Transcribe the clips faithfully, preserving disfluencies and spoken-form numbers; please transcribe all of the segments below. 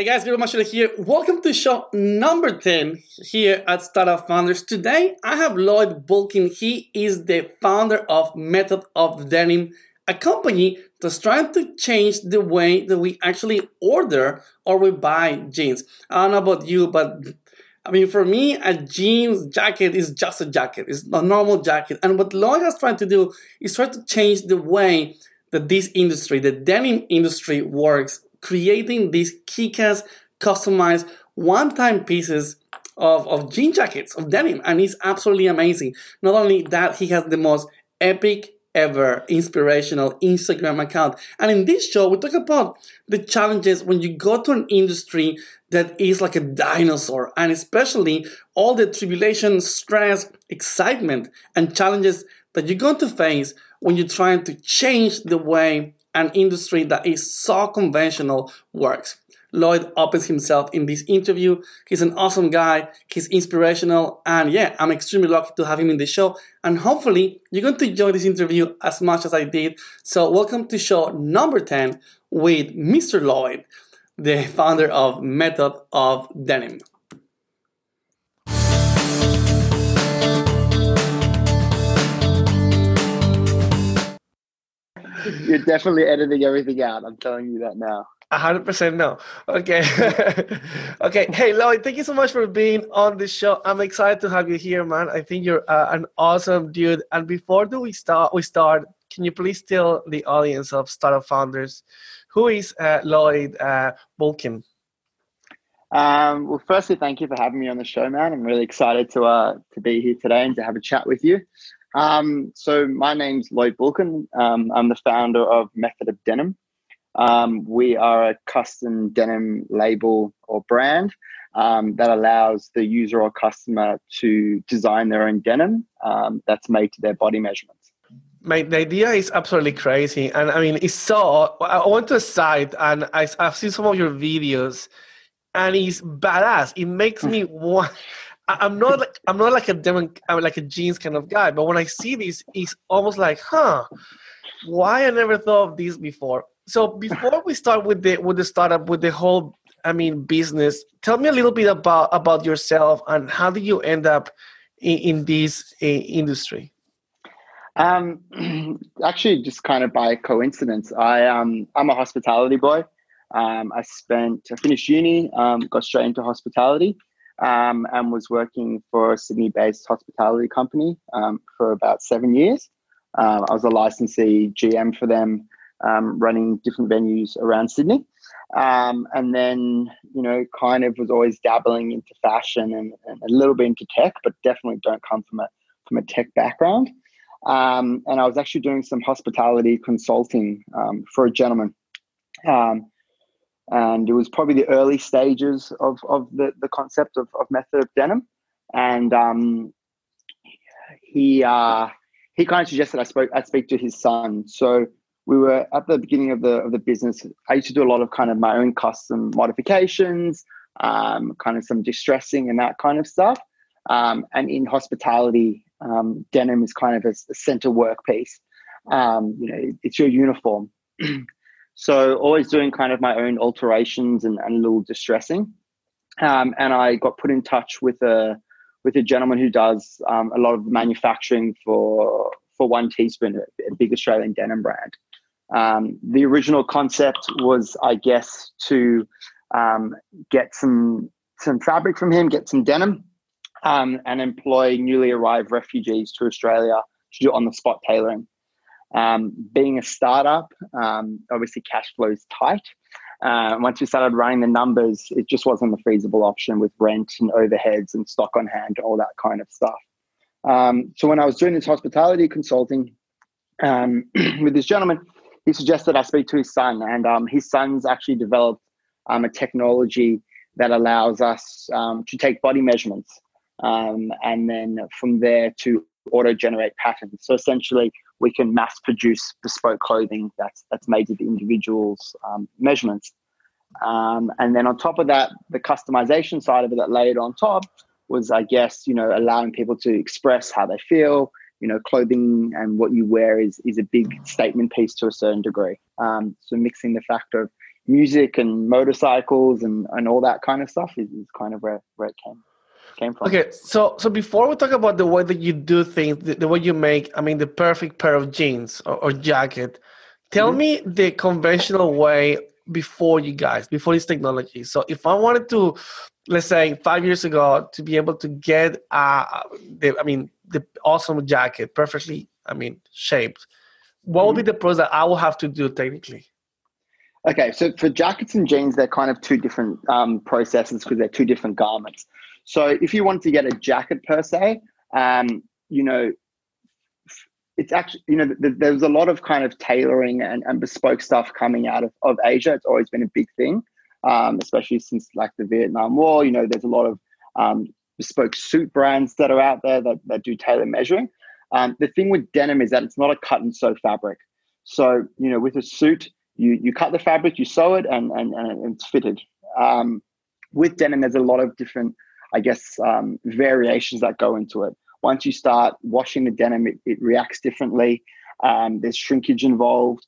Hey guys, Gilmashila here. Welcome to shop number ten here at Startup Founders. Today I have Lloyd Bulkin. He is the founder of Method of Denim, a company that's trying to change the way that we actually order or we buy jeans. I don't know about you, but I mean, for me, a jeans jacket is just a jacket. It's a normal jacket. And what Lloyd has tried to do is try to change the way that this industry, the denim industry, works, creating these kick-ass, customized, one-time pieces of, of jean jackets, of denim, and it's absolutely amazing. Not only that, he has the most epic ever inspirational Instagram account. And in this show, we talk about the challenges when you go to an industry that is like a dinosaur, and especially all the tribulation, stress, excitement, and challenges that you're going to face when you're trying to change the way an industry that is so conventional works. Lloyd opens himself in this interview. He's an awesome guy. He's inspirational. And yeah, I'm extremely lucky to have him in the show. And hopefully you're going to enjoy this interview as much as I did. So welcome to show number ten with Mister Lloyd, the founder of Method of Denim. You're definitely editing everything out. I'm telling you that now. A hundred percent no. Okay. Okay. Hey, Lloyd, thank you so much for being on this show. I'm excited to have you here, man. I think you're uh, an awesome dude. And before do we start, we start, can you please tell the audience of Startup Founders, who is uh, Lloyd uh, Bulkin? Um, well, firstly, thank you for having me on the show, man. I'm really excited to uh, to be here today and to have a chat with you. Um, so my name's Lloyd Bulkin. Um, I'm the founder of Method of Denim. Um, we are a custom denim label or brand um, that allows the user or customer to design their own denim um, that's made to their body measurements. Mate, the idea is absolutely crazy. And I mean, it's so, I went to a site and I, I've seen some of your videos and it's badass. It makes me want... I'm not like I'm not like a denim, I'm like a jeans kind of guy, but when I see this, it's almost like, huh, why I never thought of this before. So before we start with the with the startup, with the whole, I mean, business, tell me a little bit about about yourself and how did you end up in, in this uh, industry? Um, actually, just kind of by coincidence. I um I'm a hospitality boy. Um, I spent I finished uni, um, got straight into hospitality. Um, and was working for a Sydney-based hospitality company um, for about seven years. Um, I was a licensee G M for them, um, running different venues around Sydney. Um, and then, you know, kind of was always dabbling into fashion and, and a little bit into tech, but definitely don't come from a from a tech background. Um, and I was actually doing some hospitality consulting um, for a gentleman. Um, And it was probably the early stages of, of the, the concept of, of Method of Denim. And um, he uh, he kind of suggested I spoke I speak to his son. So we were at the beginning of the of the business. I used to do a lot of kind of my own custom modifications, um, kind of some distressing and that kind of stuff. Um, and in hospitality, um, denim is kind of a, a center workpiece. Um, you know, it's your uniform. So always doing kind of my own alterations and, and a little distressing. Um, and I got put in touch with a with a gentleman who does um, a lot of manufacturing for for One Teaspoon, a big Australian denim brand. Um, the original concept was, I guess, to um, get some some fabric from him, get some denim, um, and employ newly arrived refugees to Australia to do on-the-spot tailoring. Um, being a startup, um, obviously cash flow is tight. Uh, once we started running the numbers, it just wasn't a feasible option with rent and overheads and stock on hand, all that kind of stuff. Um, so when I was doing this hospitality consulting um, with this gentleman, he suggested I speak to his son, and um, his son's actually developed um, a technology that allows us um, to take body measurements um, and then from there to auto-generate patterns. So essentially, we can mass produce bespoke clothing that's that's made to the individual's um, measurements. Um, and then on top of that, the customization side of it that layered on top was, I guess, you know, allowing people to express how they feel. You know, clothing and what you wear is is a big statement piece to a certain degree. Um, so mixing the fact of music and motorcycles and, and all that kind of stuff is, is kind of where, where it came came from. Okay, so so before we talk about the way that you do things, the, the way you make, I mean, the perfect pair of jeans or, or jacket, tell mm-hmm. me the conventional way before you guys, before this technology. So if I wanted to, let's say five years ago, to be able to get, uh, the, I mean, the awesome jacket, perfectly, I mean, shaped, what mm-hmm. would be the pros that I would have to do technically? Okay, so for jackets and jeans, they're kind of two different um, processes because they're two different garments. So if you wanted to get a jacket per se, um, you know, it's actually, you know, th- there's a lot of kind of tailoring and, and bespoke stuff coming out of, of Asia. It's always been a big thing, um, especially since like the Vietnam War. You know, there's a lot of um, bespoke suit brands that are out there that, that do tailor measuring. Um, the thing with denim is that it's not a cut and sew fabric. So, you know, with a suit, You you cut the fabric, you sew it, and and, and it's fitted. Um, with denim, there's a lot of different, I guess, um, variations that go into it. Once you start washing the denim, it, it reacts differently. Um, there's shrinkage involved.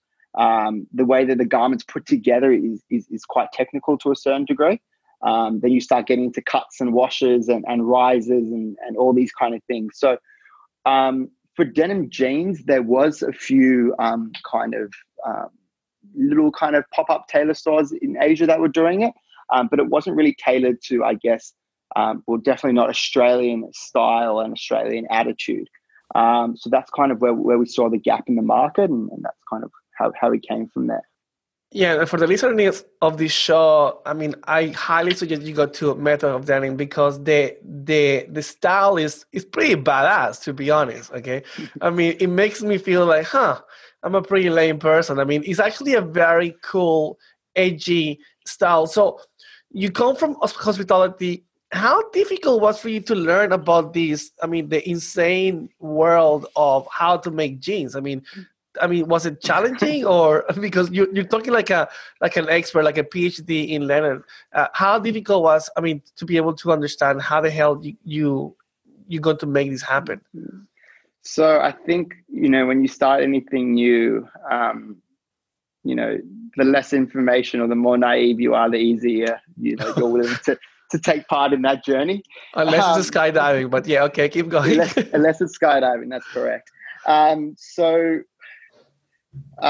Um, the way that the garment's put together is is, is quite technical to a certain degree. Um, then you start getting into cuts and washes and, and rises and, and all these kind of things. So um, for denim jeans, there was a few um, kind of... Um, little kind of pop-up tailor stores in Asia that were doing it, um, but it wasn't really tailored to, I guess, um, well, definitely not Australian style and Australian attitude. Um, so that's kind of where, where we saw the gap in the market, and, and that's kind of how, how we came from there. Yeah, and for the listeners of this show, I mean, I highly suggest you go to Method of Denim because the the the style is is pretty badass, to be honest, okay? I mean, it makes me feel like, huh, I'm a pretty lame person. I mean, it's actually a very cool, edgy style. So you come from hospitality. How difficult was for you to learn about this, I mean, the insane world of how to make jeans? I mean... I mean, was it challenging, or because you, you're talking like a like an expert, like a PhD in Lenin? Uh, how difficult was I mean to be able to understand how the hell you, you you're going to make this happen? So I think you know when you start anything new, um, you know the less information or the more naive you are, the easier you know you're willing to. to take part in that journey. Unless um, it's skydiving, but yeah, okay, keep going. unless, unless it's skydiving, that's correct. Um, so.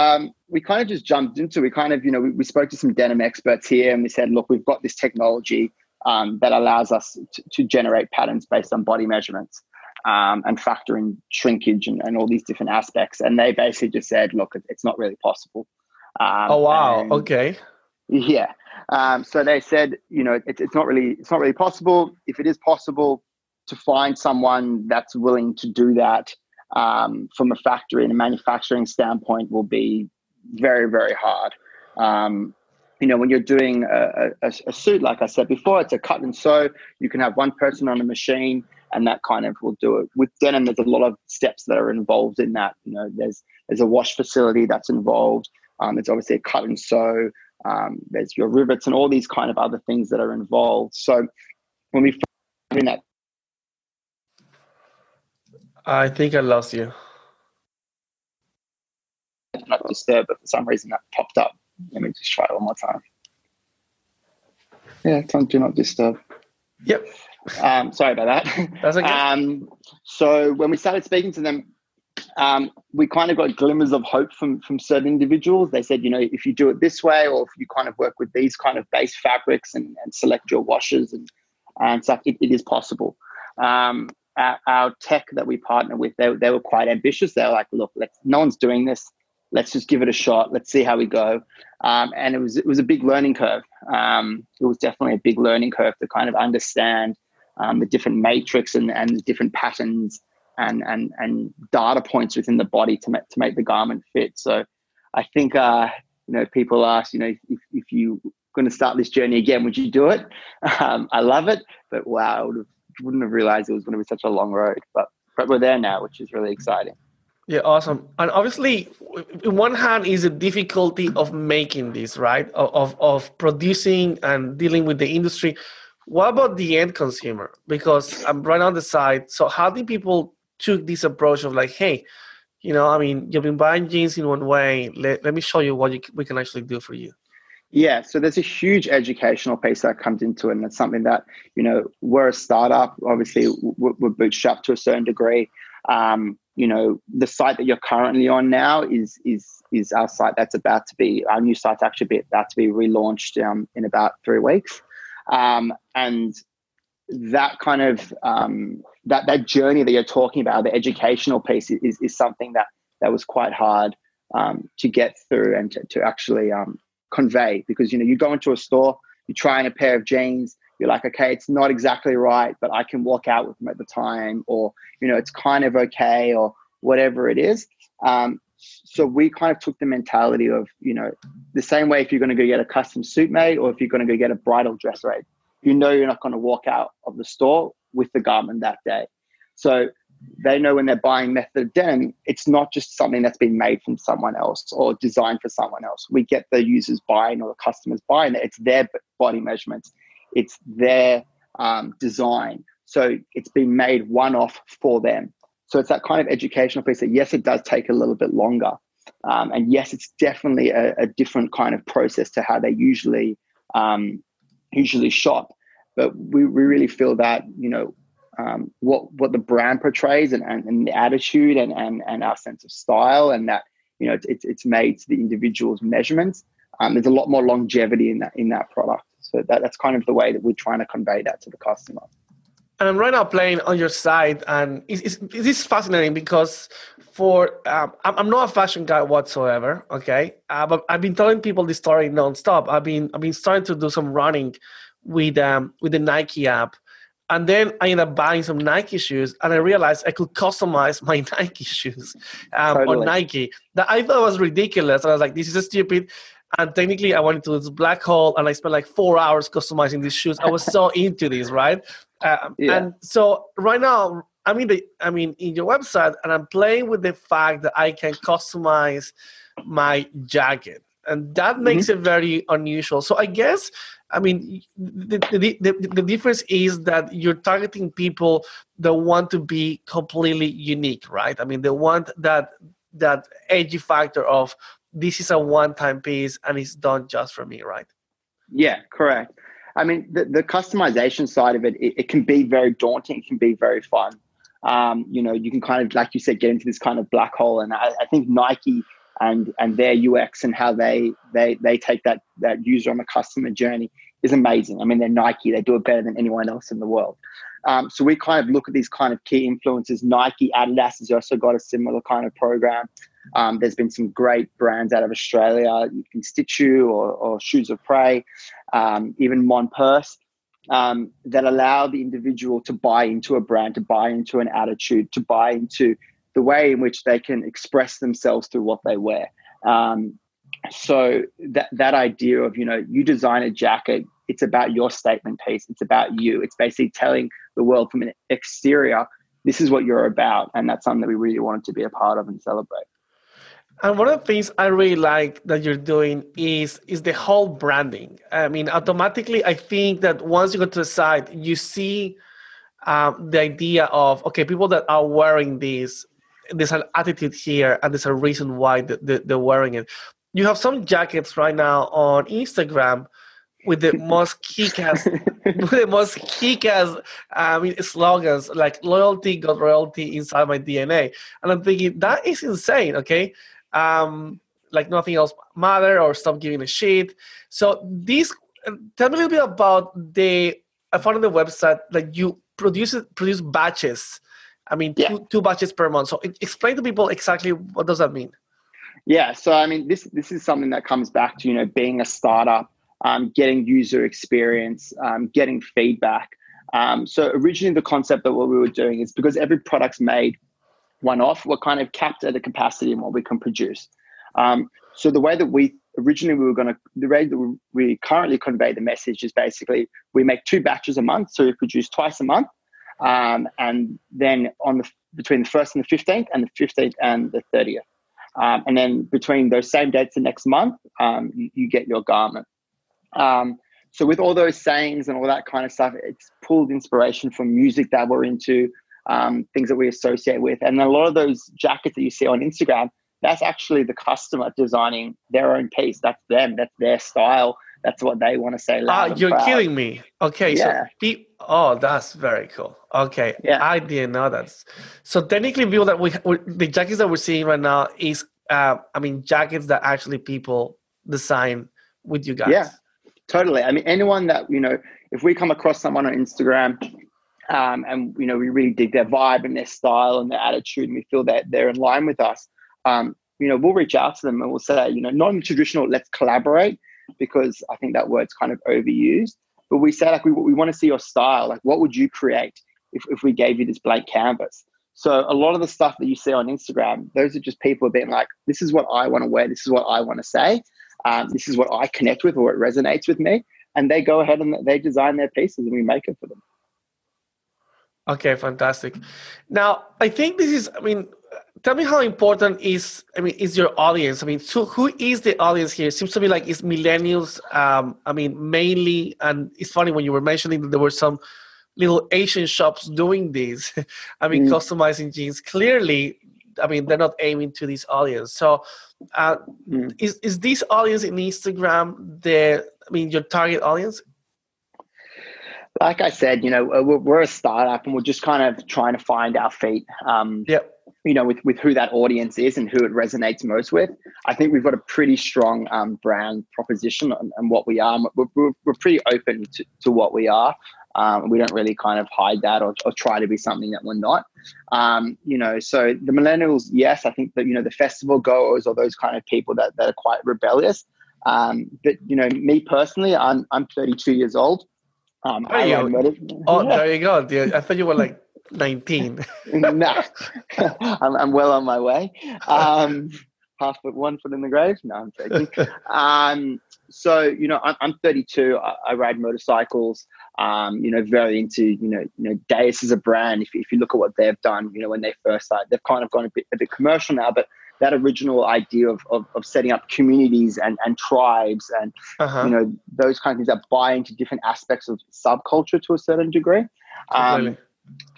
Um, we kind of just jumped into, we kind of, you know, we, we spoke to some denim experts here and we said, look, we've got this technology um, that allows us to, to generate patterns based on body measurements um, and factor in shrinkage and, and all these different aspects. And they basically just said, look, it's not really possible. Um, oh, wow. And, okay. Yeah. Um, so they said, you know, it, it's not really, it's not really possible. If it is possible to find someone that's willing to do that, Um, from a factory and a manufacturing standpoint will be very, very hard. Um, you know, when you're doing a, a, a suit, like I said before, it's a cut and sew. You can have one person on a machine and that kind of will do it. With denim, there's a lot of steps that are involved in that. You know, there's there's a wash facility that's involved. Um, there's obviously a cut and sew. Um, there's your rivets and all these kind of other things that are involved. So when we find in that, I think I lost you. I'm not disturbed, but for some reason that popped up. Let me just try it one more time. Yeah, it's on Do Not Disturb. Yep. Um, sorry about that. That's okay. Um, so when we started speaking to them, um, we kind of got glimmers of hope from, from certain individuals. They said, you know, if you do it this way or if you kind of work with these kind of base fabrics and, and select your washes and, and stuff, it, it is possible. Um, Our tech that we partner with, they they were quite ambitious. They were like, look, let's, no one's doing this. Let's just give it a shot. Let's see how we go. Um, and it was it was a big learning curve. Um, it was definitely a big learning curve to kind of understand um, the different matrix and, and the different patterns and, and and data points within the body to make, to make the garment fit. So I think, uh, you know, people ask, you know, if, if you're going to start this journey again, would you do it? Um, I love it. But, wow, I would have wouldn't have realized it was going to be such a long road, but, but we're there now, which is really exciting. Yeah, awesome. And obviously, on one hand is the difficulty of making this, right? Of, of of producing and dealing with the industry. What about the end consumer? Because I'm right on the side. So how do people took this approach of like, hey, you know, I mean, you've been buying jeans in one way. Let, let me show you what you, we can actually do for you. Yeah, so there's a huge educational piece that comes into it, and it's something that, you know, we're a startup. Obviously, we're bootstrapped to a certain degree. Um, you know, the site that you're currently on now is is is our site that's about to be, our new site's actually be, about to be relaunched um, in about three weeks. Um, and that kind of, um, that that journey that you're talking about, the educational piece is is something that, that was quite hard um, to get through and to, to actually... Um, convey, because you know, you go into a store, you're trying a pair of jeans, you're like, okay, it's not exactly right, but I can walk out with them at the time, or you know, it's kind of okay, or whatever it is. Um, so we kind of took the mentality of, you know, the same way if you're going to go get a custom suit made, or if you're going to go get a bridal dress made, you know, you're not going to walk out of the store with the garment that day. So they know when they're buying Method of Denim, it's not just something that's been made from someone else or designed for someone else. We get the users buying, or the customers buying it. It's their body measurements. It's their um, design. So it's been made one-off for them. So it's that kind of educational piece that, yes, it does take a little bit longer. Um, and, yes, it's definitely a, a different kind of process to how they usually um, usually shop. But we, we really feel that, you know, Um, what what the brand portrays and, and, and the attitude and, and and our sense of style, and that, you know, it's it's made to the individual's measurements. Um, there's a lot more longevity in that in that product. So that, that's kind of the way that we're trying to convey that to the customer. And I'm right now playing on your side, and it's, it's, it is fascinating because for um, I'm, I'm not a fashion guy whatsoever. Okay, uh, but I've been telling people this story nonstop. I've been I've been starting to do some running with um with the Nike app. And then I ended up buying some Nike shoes, and I realized I could customize my Nike shoes um, totally. on Nike. That I thought was ridiculous. I was like, this is stupid. And technically, I went into this black hole, and I spent like four hours customizing these shoes. I was so into this, right? Um, yeah. And so right now, I mean, the, I mean, in your website, and I'm playing with the fact that I can customize my jacket. And that makes mm-hmm. it very unusual. So I guess, I mean, the, the, the, the difference is that you're targeting people that want to be completely unique, right? I mean, they want that that edgy factor of this is a one-time piece and it's done just for me, right? Yeah, correct. I mean, the, the customization side of it, it, it can be very daunting. It can be very fun. Um, you know, you can kind of, like you said, get into this kind of black hole. And I, I think Nike... And and their U X and how they they they take that that user on the customer journey is amazing. I mean, they're Nike; they do it better than anyone else in the world. Um, so we kind of look at these kind of key influences. Nike, Adidas has also got a similar kind of program. Um, there's been some great brands out of Australia. You can Stitchu or, or Shoes of Prey, um, even Mon Purse, um, that allow the individual to buy into a brand, to buy into an attitude, to buy into the way in which they can express themselves through what they wear. Um, so that that idea of, you know, you design a jacket, it's about your statement piece. It's about you. It's basically telling the world from an exterior, this is what you're about. And that's something that we really wanted to be a part of and celebrate. And one of the things I really like that you're doing is is the whole branding. I mean, automatically, I think that once you go to the site, you see um, the idea of, okay, people that are wearing these, there's an attitude here, and there's a reason why the, the, they're wearing it. You have some jackets right now on Instagram with the most kick-ass, with the most kick-ass, I mean, slogans like "Loyalty got royalty inside my D N A," and I'm thinking that is insane. Okay, um, like nothing else matter or stop giving a shit. So this, tell me a little bit about the. I found on the website that like you produce produce batches. I mean, yeah. two, two batches per month. So explain to people exactly what does that mean? Yeah. So, I mean, this this is something that comes back to, you know, being a startup, um, getting user experience, um, getting feedback. Um, so originally the concept that what we were doing is because every product's made one-off, we're kind of capped at a capacity in what we can produce. Um, so the way that we originally we were going to, the way that we currently convey the message is basically we make two batches a month. So we produce twice a month. Um, and then on the, between the first and the fifteenth and the fifteenth and the thirtieth. Um, and then between those same dates the next month, um, you, you get your garment. Um, so with all those sayings and all that kind of stuff, it's pulled inspiration from music that we're into, um, things that we associate with. And a lot of those jackets that you see on Instagram, That's actually the customer designing their own piece. That's them. That's their style. That's what they want to say loud. Oh, and you're proud. Kidding me. Okay. Yeah. So be, oh, that's very cool. Okay. Yeah. I didn't know that. So technically, people that we, we the jackets that we're seeing right now is, uh, I mean, jackets that actually people design with you guys. Yeah, totally. I mean, anyone that, you know, if we come across someone on Instagram um, and, you know, we really dig their vibe and their style and their attitude, and we feel that they're in line with us, um, you know, we'll reach out to them and we'll say, you know, non-traditional, let's collaborate. Because I think that word's kind of overused, but we say like we we want to see your style. Like, what would you create if if we gave you this blank canvas? So a lot of the stuff that you see on Instagram, those are just people being like, "This is what I want to wear. This is what I want to say. Um, this is what I connect with, or it resonates with me." And they go ahead and they design their pieces, and we make it for them. Okay, fantastic. Now, I think this is. I mean. Tell me how important is, I mean, is your audience? I mean, so who is the audience here? It seems to me like it's millennials, um, I mean, mainly. And it's funny when you were mentioning that there were some little Asian shops doing this. I mean, mm. customizing jeans. Clearly, I mean, they're not aiming to this audience. So uh, mm. is, is this audience in Instagram, the, I mean, your target audience? Like I said, you know, we're, we're a startup and we're just kind of trying to find our feet. Um, yeah. you know, with, with who that audience is and who it resonates most with. I think we've got a pretty strong um, brand proposition on, on what we are. We're, we're, we're pretty open to, to what we are. Um, we don't really kind of hide that or, or try to be something that we're not. Um, you know, so the millennials, yes, I think that, you know, the festival goers or those kind of people that, that are quite rebellious. Um, but, you know, me personally, I'm I'm thirty-two years old. Um, I oh, yeah. There you go. Dude. I thought you were like, nineteen. No, I'm, I'm well on my way. Um, half foot, one foot in the grave. No, I'm joking. Um, so, you know, I'm, I'm thirty-two. I, I ride motorcycles, um, you know, very into, you know, you know, Deus as a brand. If, if you look at what they've done, you know, when they first started, they've kind of gone a bit, a bit commercial now, but that original idea of, of, of setting up communities and, and tribes and, uh-huh. you know, those kind of things that buy into different aspects of subculture to a certain degree. Um, totally.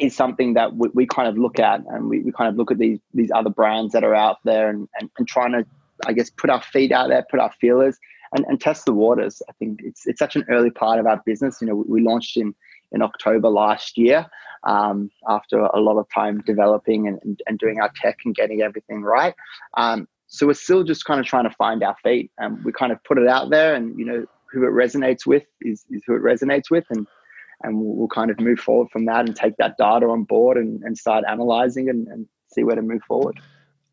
Is something that we, we kind of look at, and we, we kind of look at these these other brands that are out there and, and, and trying to, I guess, put our feet out there, put our feelers and, and test the waters. I think it's it's such an early part of our business. You know, we, we launched in, in October last year um, after a lot of time developing and, and, and doing our tech and getting everything right. Um, so we're still just kind of trying to find our feet, and um, we kind of put it out there, and, you know, who it resonates with is, is who it resonates with. And And we'll kind of move forward from that and take that data on board and, and start analyzing and, and see where to move forward.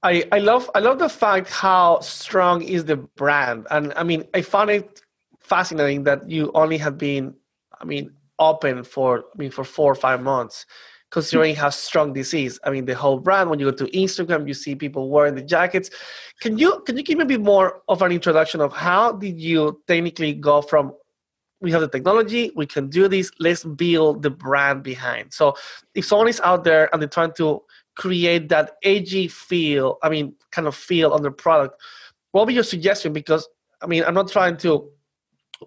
I, I love I love the fact how strong is the brand. And I mean, I found it fascinating that you only have been, I mean, open for, I mean, for four or five months, considering how strong this is. I mean, the whole brand, when you go to Instagram, you see people wearing the jackets. Can you, can you give me a bit more of an introduction of how did you technically go from, we have the technology, we can do this, let's build the brand behind. So if someone is out there and they're trying to create that edgy feel, I mean, kind of feel on their product, what would be your suggestion? Because, I mean, I'm not trying to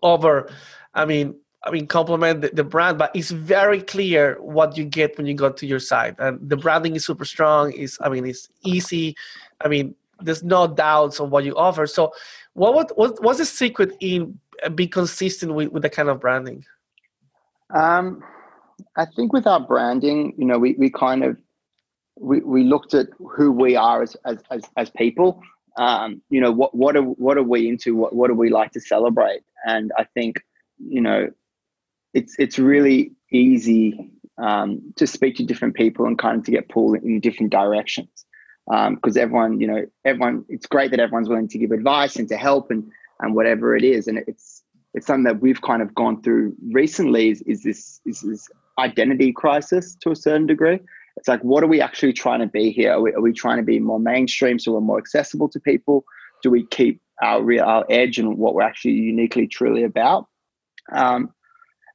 over, I mean, I mean, compliment the, the brand, but it's very clear what you get when you go to your site. And the branding is super strong. It's, I mean, it's easy. I mean, there's no doubts on what you offer. So what, what, what what's the secret in be consistent with, with the kind of branding? Um, I think with our branding, you know, we, we kind of, we, we looked at who we are as, as, as, as people, um, you know, what, what are, what are we into? What, what do we like to celebrate? And I think, you know, it's, it's really easy, um, to speak to different people and kind of to get pulled in different directions. Um, cause everyone, you know, everyone, it's great that everyone's willing to give advice and to help and, and whatever it is. And it's it's something that we've kind of gone through recently is, is, this, is this identity crisis to a certain degree. It's like, what are we actually trying to be here? Are we, are we trying to be more mainstream so we're more accessible to people? Do we keep our real our edge and what we're actually uniquely truly about? Um,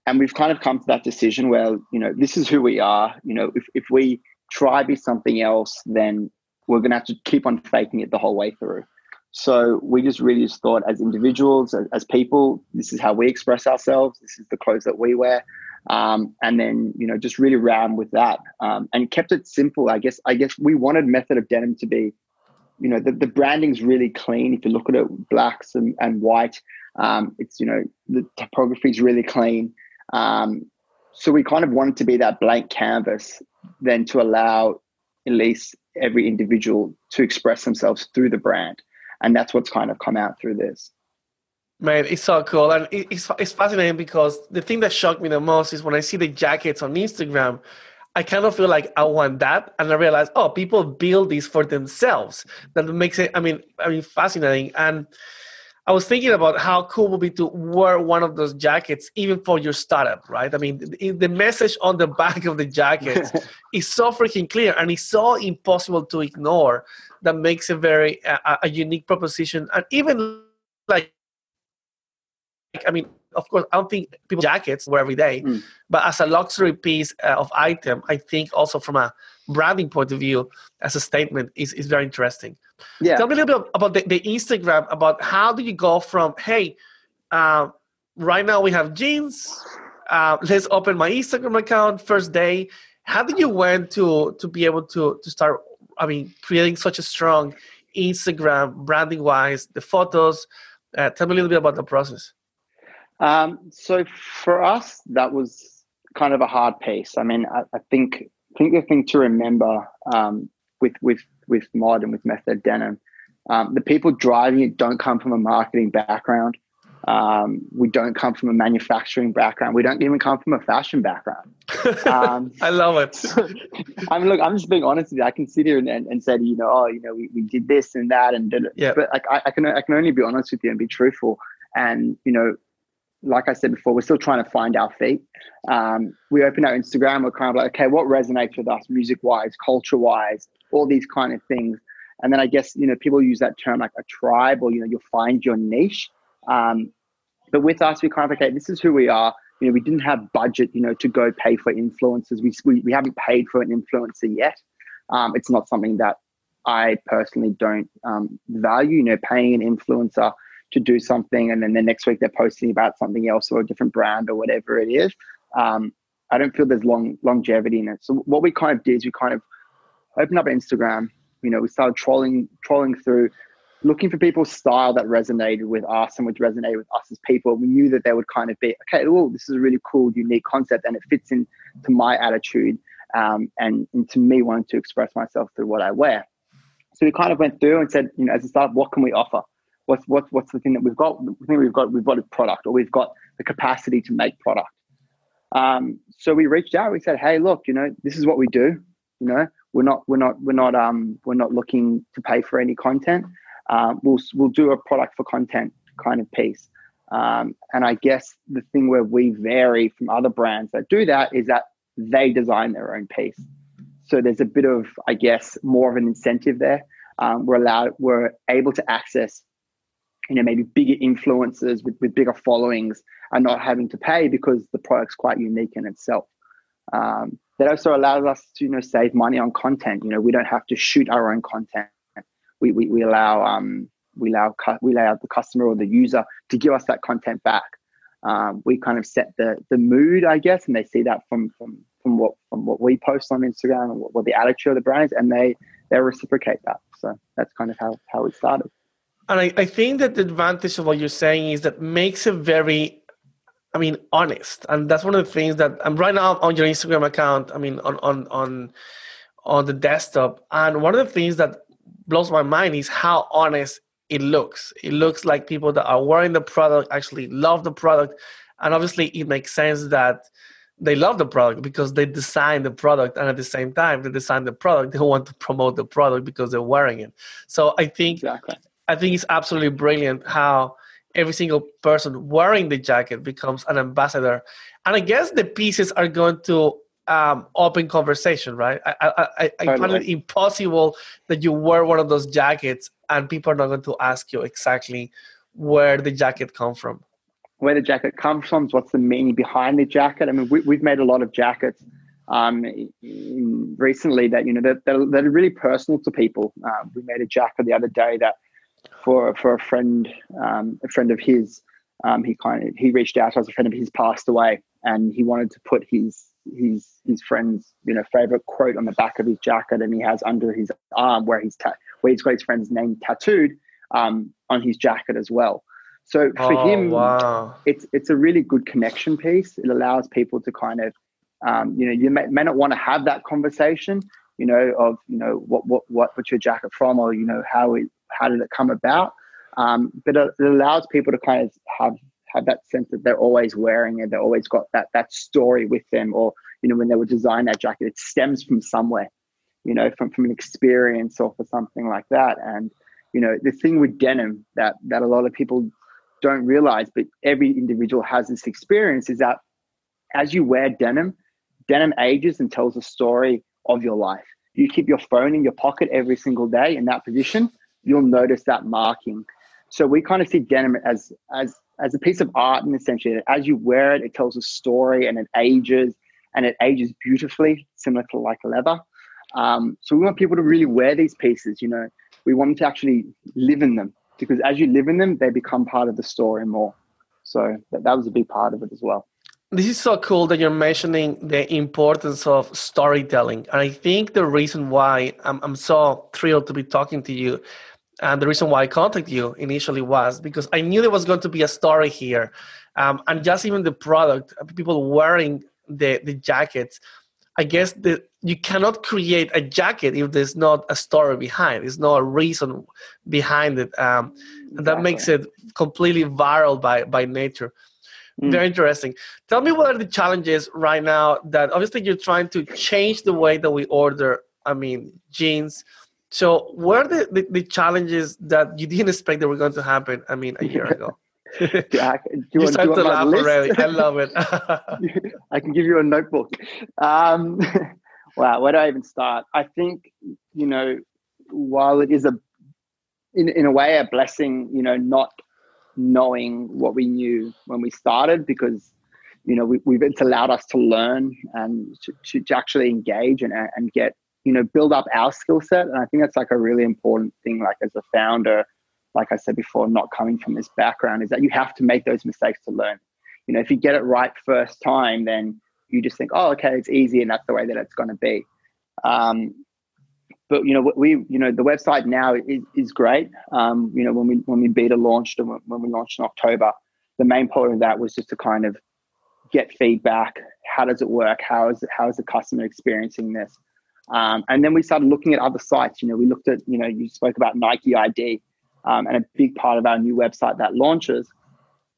and we've kind of come to that decision where, you know, this is who we are. You know, if, if we try to be something else, then we're going to have to keep on faking it the whole way through. So we just really just thought as individuals, as, as people, this is how we express ourselves. This is the clothes that we wear. Um, and then, you know, just really ran with that um, and kept it simple. I guess, I guess we wanted Method of Denim to be you know, the, the branding's really clean. If you look at it, blacks and, and white, um, it's, you know, the typography's really clean. Um, so we kind of wanted to be that blank canvas then to allow at least every individual to express themselves through the brand. And that's what's kind of come out through this. Man, it's so cool. And it's, it's fascinating because the thing that shocked me the most is when I see the jackets on Instagram, I kind of feel like I want that. And I realized, oh, people build these for themselves. That makes it, I mean, I mean, fascinating. And I was thinking about how cool it would be to wear one of those jackets, even for your startup, right? I mean, the message on the back of the jackets is so freaking clear and it's so impossible to ignore. That makes a very, a, a unique proposition. And even like, I mean, of course, I don't think people's jackets wear every day, mm. but as a luxury piece of item, I think also from a branding point of view, as a statement, is is very interesting. Yeah. Tell me a little bit about the, the Instagram, about how do you go from, hey, uh, right now we have jeans, uh, let's open my Instagram account first day. How did you went to to be able to to start, I mean, creating such a strong Instagram branding-wise, the photos? Uh, tell me a little bit about the process. Um, so for us, that was kind of a hard piece. I mean, I, I think I think the thing to remember um, with with with Mod and with Method Denim, um, the people driving it don't come from a marketing background. Um, we don't come from a manufacturing background. We don't even come from a fashion background. Um, I love it. I mean, look, I'm just being honest with you. I can sit here and, and, and say, you know, oh, you know, we, we did this and that, and did it. Yeah. But like, I, I can I can only be honest with you and be truthful. And you know, like I said before, we're still trying to find our feet. Um, we open our Instagram. We're kind of like, okay, what resonates with us, music-wise, culture-wise, all these kind of things. And then I guess you know, people use that term like a tribe, or you know, you'll find your niche. Um, but with us, we kind of, okay, this is who we are. You know, we didn't have budget, you know, to go pay for influencers. We, we, we haven't paid for an influencer yet. Um, it's not something that I personally don't um, value, you know, paying an influencer to do something. And then the next week they're posting about something else or a different brand or whatever it is. Um, I don't feel there's long longevity in it. So what we kind of did is we kind of opened up Instagram. You know, we started trolling, trolling through, looking for people's style that resonated with us and which resonated with us as people. We knew that they would kind of be, okay, oh, this is a really cool, unique concept and it fits into my attitude um, and into me wanting to express myself through what I wear. So we kind of went through and said, you know, as a startup, what can we offer? What's, what's, what's the thing that we've got? We think we've got, we've got a product, or we've got the capacity to make product. Um, so we reached out, we said, hey, look, you know, this is what we do. You know, we're not, we're not, we're not, um, we're not looking to pay for any content. Um, we'll we'll do a product for content kind of piece. Um, and I guess the thing where we vary from other brands that do that is that they design their own piece. So there's a bit of, I guess, more of an incentive there. Um, we're allowed, we're able to access, you know, maybe bigger influencers with, with bigger followings and not having to pay because the product's quite unique in itself. Um, that also allows us to, you know, save money on content. You know, we don't have to shoot our own content. We, we we allow um we allow we allow the customer or the user to give us that content back. Um, we kind of set the the mood, I guess, and they see that from from from what from what we post on Instagram and what, what the attitude of the brand is, and they they reciprocate that. So that's kind of how how it started. And I, I think that the advantage of what you're saying is that makes it very, I mean, honest. And that's one of the things that I'm right now on your Instagram account. I mean, on on on on the desktop. And one of the things that blows my mind is how honest it looks. It looks like people that are wearing the product actually love the product. And obviously it makes sense that they love the product because they design the product. And at the same time, they design the product, they want to promote the product because they're wearing it. So I think, exactly. I think it's absolutely brilliant how every single person wearing the jacket becomes an ambassador. And I guess the pieces are going to Um, open conversation, right? I, I, I, I totally. Find it impossible that you wear one of those jackets and people are not going to ask you exactly where the jacket come from. Where the jacket comes from, what's the meaning behind the jacket? I mean, we, we've made a lot of jackets um, in, recently that, you know, that, that, that are really personal to people. Uh, we made a jacket the other day that for for a friend, um, a friend of his, um, he kind of, he reached out to us, a friend of his passed away, and he wanted to put his his his friend's, you know, favorite quote on the back of his jacket, and he has under his arm where he's ta- he's got his friend's name tattooed um, on his jacket as well. So for oh, him, wow. it's it's a really good connection piece. It allows people to kind of, um, you know, you may, may not want to have that conversation, you know, of, you know, what what what what's your jacket from, or, you know, how it, how did it come about? Um, but it allows people to kind of have, have that sense that they're always wearing it. They've always got that that story with them, or, you know, when they were designing that jacket, it stems from somewhere, you know, from, from an experience or for something like that. And, you know, the thing with denim that, that a lot of people don't realize, but every individual has this experience, is that as you wear denim, denim ages and tells a story of your life. You keep your phone in your pocket every single day in that position, you'll notice that marking. So we kind of see denim as, as, as a piece of art, and essentially as you wear it, it tells a story and it ages and it ages beautifully, similar to like leather. Um, so we want people to really wear these pieces, you know, we want them to actually live in them, because as you live in them, they become part of the story more. So that, that was a big part of it as well. This is so cool that you're mentioning the importance of storytelling. And I think the reason why I'm, I'm so thrilled to be talking to you, and the reason why I contacted you initially, was because I knew there was going to be a story here. Um, and just even the product, people wearing the, the jackets, I guess that you cannot create a jacket if there's not a story behind. There's no reason behind it. Um, and that exactly. makes it completely viral by, by nature. Very interesting. Tell me, what are the challenges right now that obviously you're trying to change the way that we order, I mean, jeans. So what are the, the, the challenges that you didn't expect that were going to happen, I mean, a year ago? Yeah, do you, you want, start do you to laugh already. I love it. I can give you a notebook. Um, wow, where do I even start? I think, you know, while it is a, in, in a way, a blessing, you know, not knowing what we knew when we started, because, you know, we, we've it's allowed us to learn and to, to actually engage and, and get, you know, build up our skill set. And I think that's like a really important thing, like as a founder, like I said before, not coming from this background, is that you have to make those mistakes to learn. You know, if you get it right first time, then you just think, oh, okay, it's easy and that's the way that it's going to be. Um, But, you know, we, you know, the website now is, is great. Um, you know, when we, when we beta launched and when we launched in October, the main part of that was just to kind of get feedback. How does it work? How is, how is the customer experiencing this? Um, and then we started looking at other sites. You know, we looked at, you know, you spoke about Nike I D, um, and a big part of our new website that launches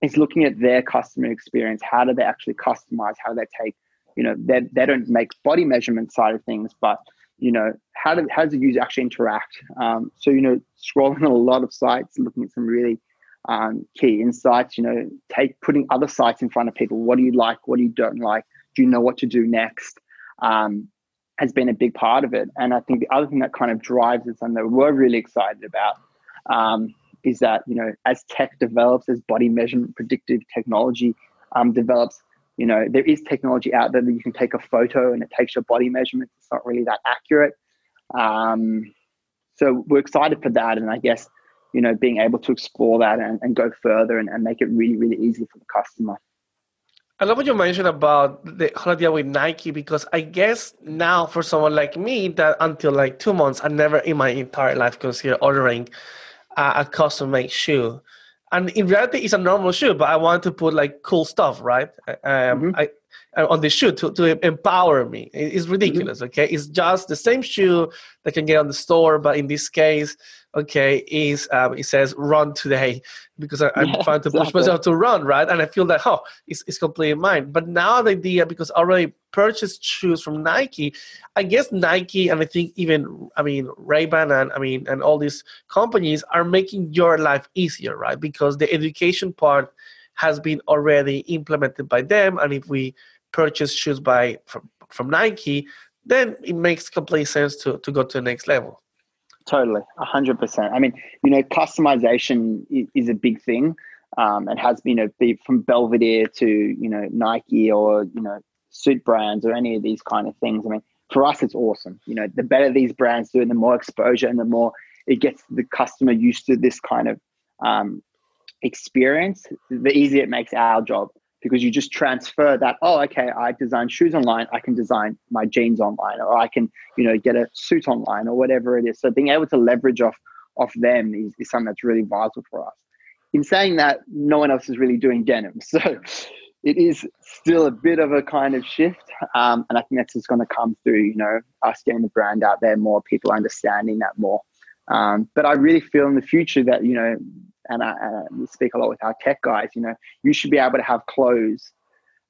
is looking at their customer experience. How do they actually customize? How do they take, you know, they, they don't make body measurement side of things, but, you know, how, do, how does the user actually interact? Um, so, you know, scrolling on a lot of sites, looking at some really um, key insights, you know, take putting other sites in front of people. What do you like? What do you don't like? Do you know what to do next? Um, has been a big part of it. And I think the other thing that kind of drives us, and that we're really excited about, um, is that, you know, as tech develops, as body measurement predictive technology um, develops, you know, there is technology out there that you can take a photo and it takes your body measurements. It's not really that accurate. Um, so we're excited for that. And I guess, you know, being able to explore that and, and go further and, and make it really, really easy for the customer. I love what you mentioned about the whole idea with Nike, because I guess now for someone like me that until like two months, I never in my entire life considered ordering uh, a custom-made shoe. And in reality, it's a normal shoe, but I want to put like cool stuff, right? Um, mm-hmm. I, on the shoe to, to empower me. It's ridiculous, mm-hmm. okay? It's just the same shoe that can get on the store, but in this case, okay, is um, it says run today, because I, I'm yeah, trying to exactly. push myself to run, right? And I feel that, oh, it's, it's completely mine. But now the idea, because I already purchased shoes from Nike, I guess Nike, and I think even, I mean, Ray-Ban and I mean, and all these companies are making your life easier, right? Because the education part has been already implemented by them. And if we purchase shoes by from, from Nike, then it makes complete sense to, to go to the next level. Totally, one hundred percent. I mean, you know, customization is, is a big thing. Um, it has been, you know, be from Belvedere to, you know, Nike or, you know, suit brands or any of these kind of things. I mean, for us, it's awesome. You know, the better these brands do and the more exposure and the more it gets the customer used to this kind of um, experience, the easier it makes our job. because you just transfer that. Oh, okay, I design shoes online. I can design my jeans online, or I can, you know, get a suit online or whatever it is. So being able to leverage off off them is, is something that's really vital for us. In saying that, no one else is really doing denim. So it is still a bit of a kind of shift. Um, and I think that's just going to come through, you know, us getting the brand out there more, people understanding that more. Um, but I really feel in the future that, you know, and I, and I speak a lot with our tech guys, you know, you should be able to have clothes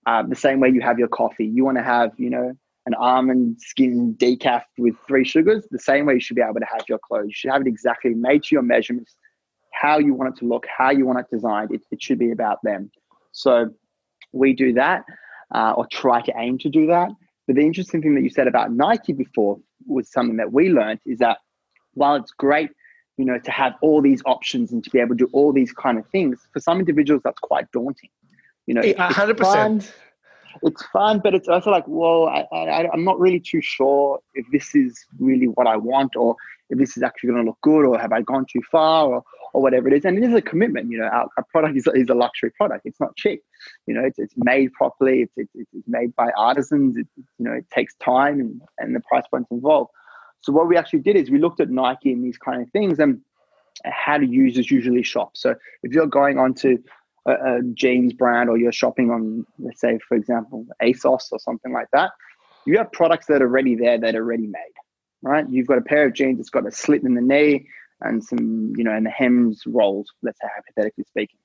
uh, the same way you have your coffee. You want to have, you know, an almond skin decaf with three sugars, the same way you should be able to have your clothes. You should have it exactly made to your measurements, how you want it to look, how you want it designed. It, it should be about them. So we do that uh, or try to aim to do that. But the interesting thing that you said about Nike before was something that we learned is that while it's great, you know, to have all these options and to be able to do all these kind of things, for some individuals, that's quite daunting. You know, one hundred percent. It's fun, it's fun but it's also like, well, I, I, I'm not really too sure if this is really what I want, or if this is actually going to look good, or have I gone too far, or, or whatever it is. And it is a commitment, you know, our, our product is, is a luxury product. It's not cheap. You know, it's, it's made properly. It's, it's, it's made by artisans. It, you know, it takes time and, and the price points involved. So what we actually did is we looked at Nike and these kind of things and how do users usually shop. So if you're going onto a, a jeans brand, or you're shopping on, let's say, for example, ASOS or something like that, you have products that are already there that are ready made, right? You've got a pair of jeans that's got a slit in the knee and some, you know, and the hems rolled, let's say, hypothetically speaking.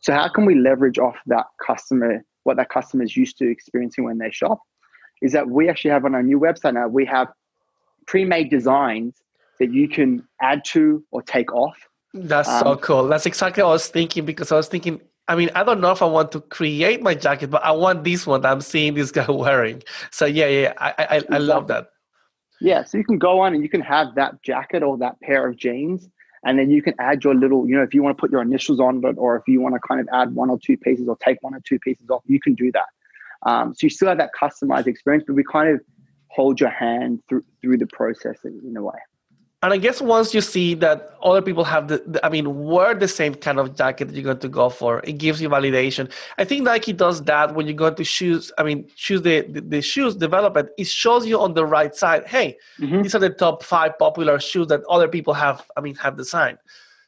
So how can we leverage off that customer, what that customer is used to experiencing when they shop, is that we actually have on our new website now, we have pre-made designs that you can add to or take off. That's um, so cool. That's exactly what I was thinking, because I was thinking, I mean, I don't know if I want to create my jacket, but I want this one that I'm seeing this guy wearing. So yeah, yeah, I, I, I exactly. love that. Yeah, so you can go on and you can have that jacket or that pair of jeans, and then you can add your little, you know, if you want to put your initials on it, or if you want to kind of add one or two pieces or take one or two pieces off, you can do that. Um, so you still have that customized experience, but we kind of hold your hand through through the process in a way. And I guess once you see that other people have the, the I mean, wear the same kind of jacket that you're going to go for, it gives you validation. I think Nike does that when you go to shoes. I mean, choose the, the, the shoes development. It shows you on the right side, hey, mm-hmm. these are the top five popular shoes that other people have, I mean, have designed.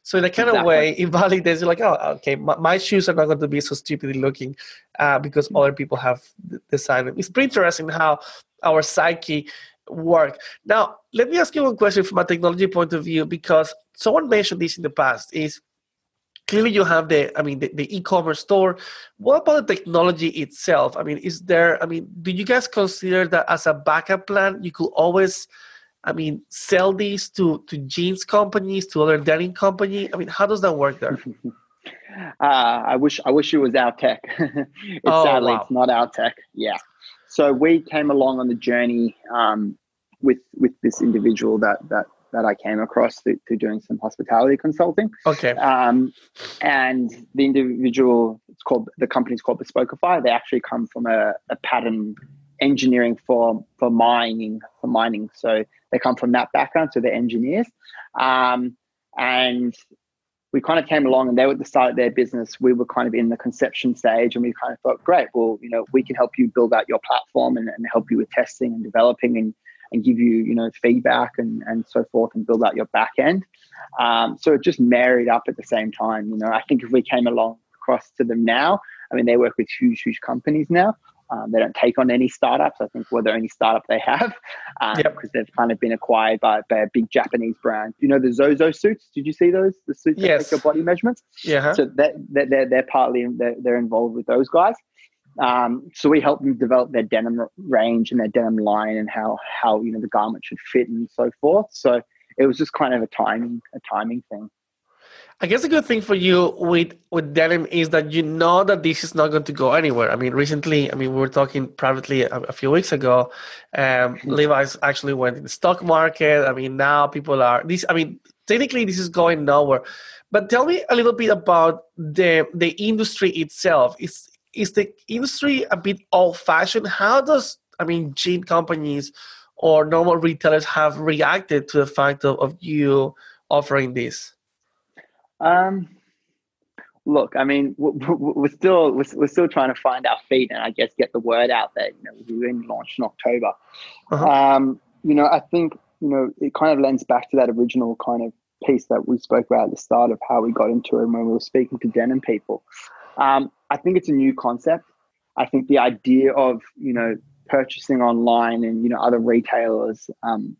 So in a kind exactly. of way, it validates you like, oh, okay, my, my shoes are not going to be so stupidly looking uh, because mm-hmm. other people have designed them. It's pretty interesting how our psyche work. Now, let me ask you one question from a technology point of view, because someone mentioned this in the past, is clearly you have the, I mean, the, the e-commerce store. What about the technology itself? I mean, is there, I mean, do you guys consider that as a backup plan? You could always, I mean, sell these to, to jeans companies, to other denim company. I mean, how does that work there? uh, I wish, I wish it was our tech. it's oh, sadly, wow. It's not our tech. Yeah. So we came along on the journey um, with with this individual that that that I came across through, through doing some hospitality consulting. Okay. Um, and the individual, it's called the company's called Bespokeify. They actually come from a, a pattern engineering for for mining for mining. So they come from that background. So they're engineers. Um, and we kind of came along and they were at the start of their business. We were kind of in the conception stage and we kind of thought, great, well, you know, we can help you build out your platform and, and help you with testing and developing and, and give you, you know, feedback and, and so forth and build out your back end. Um, so it just married up at the same time. You know, I think if we came along across to them now, I mean, they work with huge, huge companies now. Um, they don't take on any startups. I think we're the only startup they have um, yep. because they've kind of been acquired by, by a big Japanese brand. You know, the Zozo suits, did you see those? The suits yes. that take your body measurements? Yeah. Huh? So that, that, they're, they're partly they're, they're involved with those guys. Um, so we help them develop their denim range and their denim line and how, how you know, the garment should fit and so forth. So it was just kind of a timing a timing thing. I guess a good thing for you with, with denim is that you know that this is not going to go anywhere. I mean, recently, I mean, we were talking privately a, a few weeks ago. Um, Levi's actually went in the stock market. I mean, now people are this. I mean, technically, this is going nowhere. But tell me a little bit about the the industry itself. Is is the industry a bit old fashioned? How does I mean, jean companies or normal retailers have reacted to the fact of, of you offering this? Um, look, I mean, we're, we're still we're, we're still trying to find our feet, and I guess get the word out that, you know, we only launched in October. Uh-huh. Um, you know, I think, you know, it kind of lends back to that original kind of piece that we spoke about at the start of how we got into it when we were speaking to denim people. Um, I think it's a new concept. I think the idea of, you know, purchasing online and, you know, other retailers, um,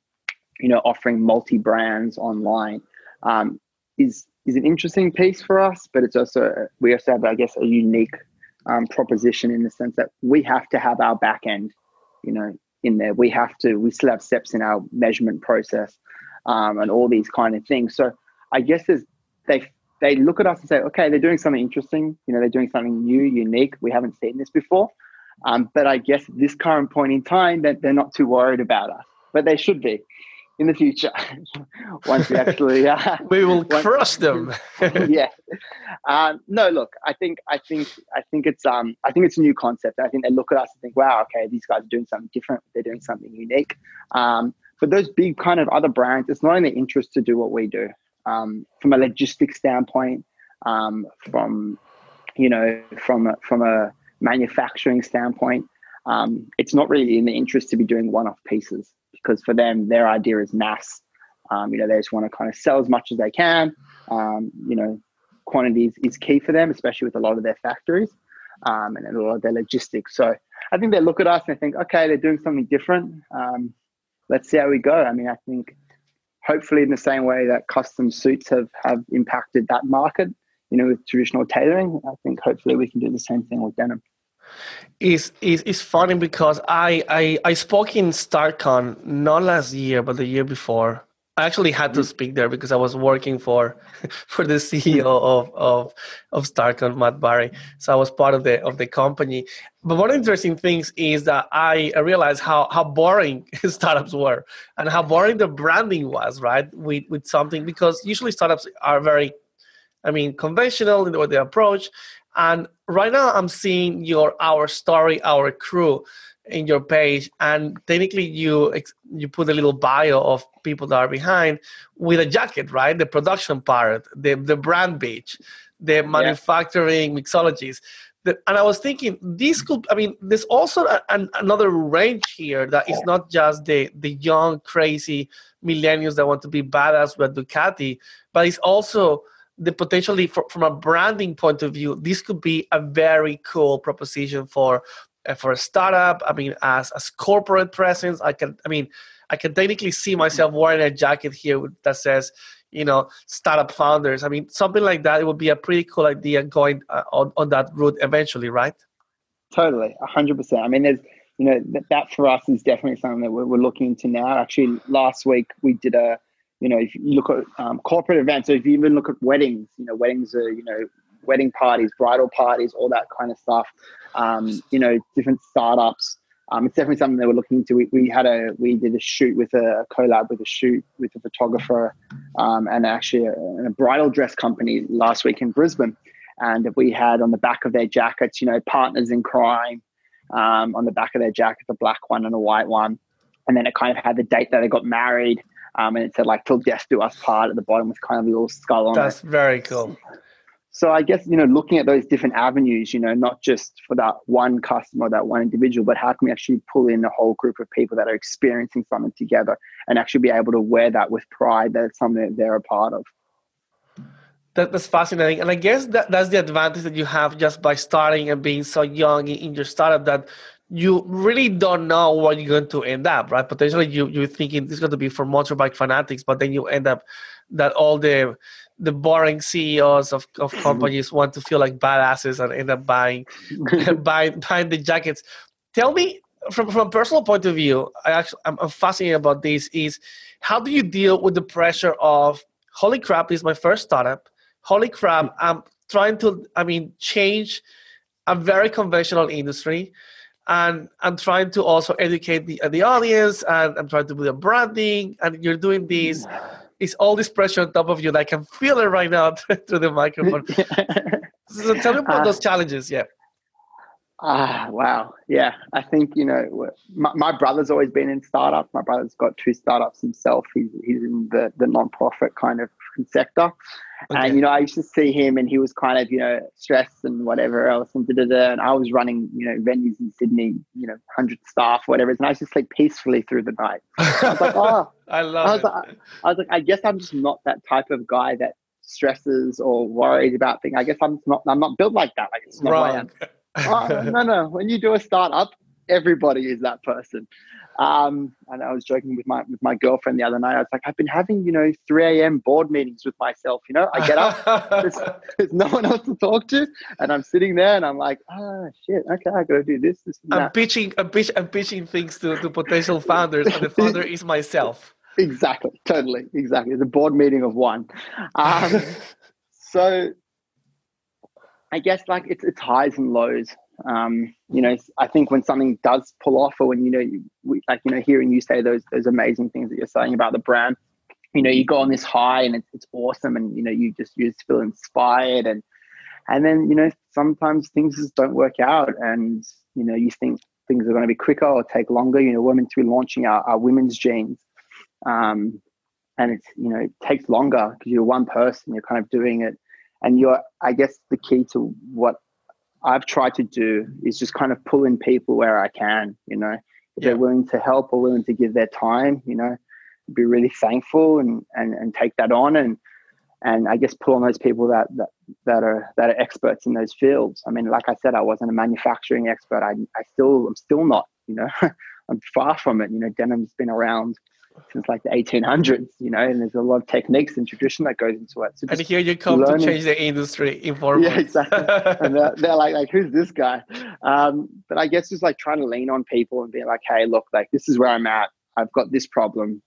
you know, offering multi-brands online um, is is an interesting piece for us, but it's also, we also have, I guess, a unique um, proposition in the sense that we have to have our back end, you know, in there. We have to, we still have steps in our measurement process um, and all these kind of things. So I guess there's, they they look at us and say, okay, they're doing something interesting. You know, they're doing something new, unique. We haven't seen this before. Um, but I guess at this current point in time that they're not too worried about us, but they should be in the future. Once we actually, uh, we will once, crush them. Yeah. Um, no, look, I think, I think, I think it's, um, I think it's a new concept. I think they look at us and think, wow, okay, these guys are doing something different. They're doing something unique. Um, but those big kind of other brands, it's not in their interest to do what we do. Um, from a logistics standpoint, um, from, you know, from, a, from a manufacturing standpoint, um, it's not really in the interest to be doing one-off pieces, because for them, their idea is mass. Um, you know, they just want to kind of sell as much as they can. Um, you know, quantities is key for them, especially with a lot of their factories um, and a lot of their logistics. So I think they look at us and they think, okay, they're doing something different. Um, let's see how we go. I mean, I think, hopefully in the same way that custom suits have, have impacted that market, you know, with traditional tailoring, I think hopefully we can do the same thing with denim. It's, it's, it's funny because I, I, I spoke in StarCon, not last year, but the year before. I actually had to speak there because I was working for for the C E O of, of, of StarCon, Matt Barry. So I was part of the of the company. But one of the interesting things is that I realized how, how boring startups were and how boring the branding was, right? With with something, because usually startups are very, I mean, conventional in the way they approach. And right now I'm seeing your Our Story, Our Crew in your page, and technically you you put a little bio of people that are behind with a jacket, right? The production part, the the brand page, the manufacturing, yeah, mixologies. The, and I was thinking this could, I mean, there's also a, an, another range here that is not just the, the young, crazy millennials that want to be badass with Ducati, but it's also the potentially for, from a branding point of view, this could be a very cool proposition for for a startup. I mean, as as corporate presence, I can, I mean, I can technically see myself wearing a jacket here that says, you know, startup founders. I mean, something like that. It would be a pretty cool idea going uh, on, on that route eventually, right? Totally, one hundred percent. I mean, there's, you know, that, that for us is definitely something that we're, we're looking into now. Actually, last week we did a, you know, if you look at um, corporate events, so if you even look at weddings, you know, weddings are, you know, wedding parties, bridal parties, all that kind of stuff, um, you know, different startups. Um, it's definitely something that we're looking into. We, we had a, we did a shoot with a, a collab with a shoot with a photographer um, and actually a, a bridal dress company last week in Brisbane. And we had on the back of their jackets, you know, partners in crime um, on the back of their jackets, a black one and a white one. And then it kind of had the date that they got married. Um, and it said like, till death do us part at the bottom with kind of a little skull on it. That's very cool. So I guess, you know, looking at those different avenues, you know, not just for that one customer, that one individual, but how can we actually pull in a whole group of people that are experiencing something together and actually be able to wear that with pride that it's something that they're a part of. That, that's fascinating. And I guess that, that's the advantage that you have just by starting and being so young in your startup, that you really don't know where you're going to end up, right? Potentially you, you're thinking this is going to be for motorbike fanatics, but then you end up that all the the boring C E Os of, of companies want to feel like badasses and end up buying buying, buying the jackets. Tell me, from, from a personal point of view, I actually, I'm, I'm fascinated about this, is how do you deal with the pressure of, holy crap, this is my first startup. Holy crap, I'm trying to, I mean, change a very conventional industry. And I'm trying to also educate the, the audience, and I'm trying to do the branding, and you're doing this. It's all this pressure on top of you. I can feel it right now through the microphone. So tell me about uh, those challenges. Yeah. Ah, wow. Yeah. I think, you know, my, my brother's always been in startups. My brother's got two startups himself. He's, he's in the, the non-profit kind of sector. Okay. And, you know, I used to see him and he was kind of, you know, stressed and whatever else. And, da, da, da, and I was running, you know, venues in Sydney, you know, one hundred staff, whatever. And I was just like peacefully through the night. I was like, oh. I love I was it. Like, I was like, I guess I'm just not that type of guy that stresses or worries about things. I guess I'm not, I'm not built like that. Like, it's not right. who I am. oh, no, no. When you do a startup, everybody is that person. Um, and I was joking with my with my girlfriend the other night. I was like, I've been having, you know, three a.m. board meetings with myself. You know, I get up, there's, there's no one else to talk to, and I'm sitting there and I'm like, ah, oh, shit, okay, I gotta do this. this and I'm that. pitching, I'm, pitch, I'm pitching things to, to potential founders, and the founder is myself. Exactly, totally, exactly. It's a board meeting of one. Um, so. I guess like it's it's highs and lows. Um, you know, I think when something does pull off, or when you know, you, we, like you know, hearing you say those those amazing things that you're saying about the brand, you know, you go on this high and it's it's awesome, and you know, you just you just feel inspired, and and then you know, sometimes things just don't work out, and you know, you think things are going to be quicker or take longer. You know, we're meant to be launching our, our women's jeans, um, and it's you know, it takes longer because you're one person, you're kind of doing it. And you're, I guess the key to what I've tried to do is just kind of pull in people where I can, you know, if yeah. they're willing to help or willing to give their time, you know, be really thankful and, and, and take that on. And, and I guess pull on those people that, that, that are, that are experts in those fields. I mean, like I said, I wasn't a manufacturing expert. I, I still, I'm still not, you know, I'm far from it. You know, denim's been around since like the eighteen hundreds, you know, and there's a lot of techniques and tradition that goes into it. So and here you come learning. to change the industry in four months. Yeah, exactly. And they're, they're like, like, who's this guy? Um, but I guess just like trying to lean on people and be like, hey, look, like this is where I'm at. I've got this problem.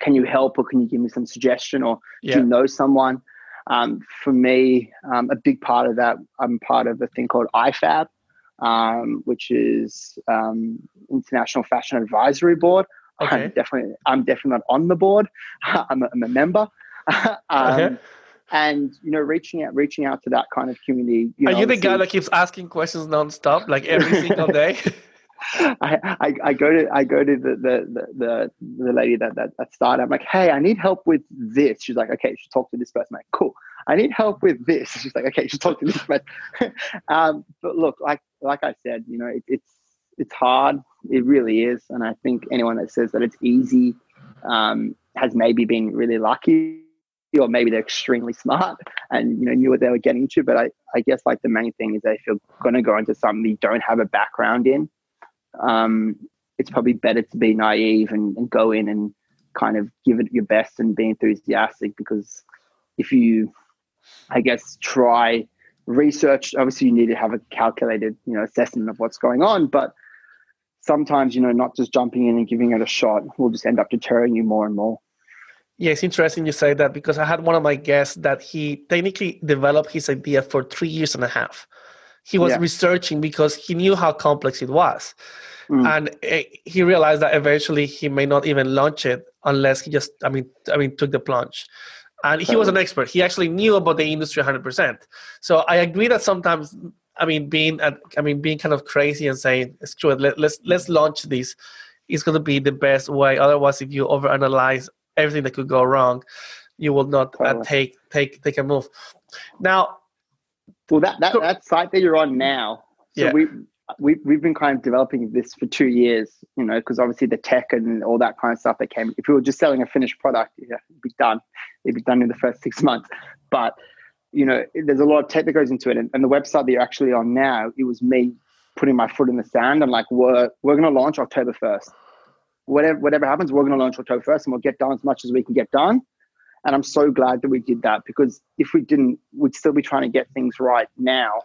Can you help or can you give me some suggestion or yeah. do you know someone? Um, for me, um, a big part of that, I'm part of a thing called I F A B, um, which is um, International Fashion Advisory Board. Okay. I'm definitely, I'm definitely not on the board. I'm a, I'm a member, um, okay. and you know, reaching out, reaching out to that kind of community. You Are know, you the guy that keeps asking questions nonstop, like every single day? I, I, I go to, I go to the the the, the lady that, that that started. I'm like, hey, I need help with this. She's like, okay, you should talk to this person. I'm like, cool. I need help with this. She's like, okay, you should talk to this person. um, but look, like like I said, you know, it, it's. It's hard. It really is. And I think anyone that says that it's easy um, has maybe been really lucky, or maybe they're extremely smart and, you know, knew what they were getting into. But I, I guess like the main thing is that if you're going to go into something you don't have a background in, um, it's probably better to be naive and, and go in and kind of give it your best and be enthusiastic, because if you, I guess, try research, obviously you need to have a calculated, you know, assessment of what's going on. But sometimes, you know, not just jumping in and giving it a shot will just end up deterring you more and more. Yeah, it's interesting you say that, because I had one of my guests that he technically developed his idea for three years and a half. He was yeah. researching because he knew how complex it was. Mm. And it, he realized that eventually he may not even launch it unless he just, I mean, I mean, took the plunge. And he was an expert. He actually knew about the industry one hundred percent. So I agree that sometimes... I mean, being at, I mean, being kind of crazy and saying, "Screw it, let, let's let's launch this," is going to be the best way. Otherwise, if you overanalyze everything that could go wrong, you will not uh, take take take a move. Now, well, that that, so, that site that you're on now, so yeah. we we we've been kind of developing this for two years, you know, because obviously the tech and all that kind of stuff that came. If we were just selling a finished product, yeah, it'd be done. It'd be done in the first six months, but. You know, there's a lot of tech that goes into it. And, and the website that you're actually on now, it was me putting my foot in the sand. I'm like, we're, we're going to launch October first. Whatever whatever happens, we're going to launch October first and we'll get done as much as we can get done. And I'm so glad that we did that, because if we didn't, we'd still be trying to get things right now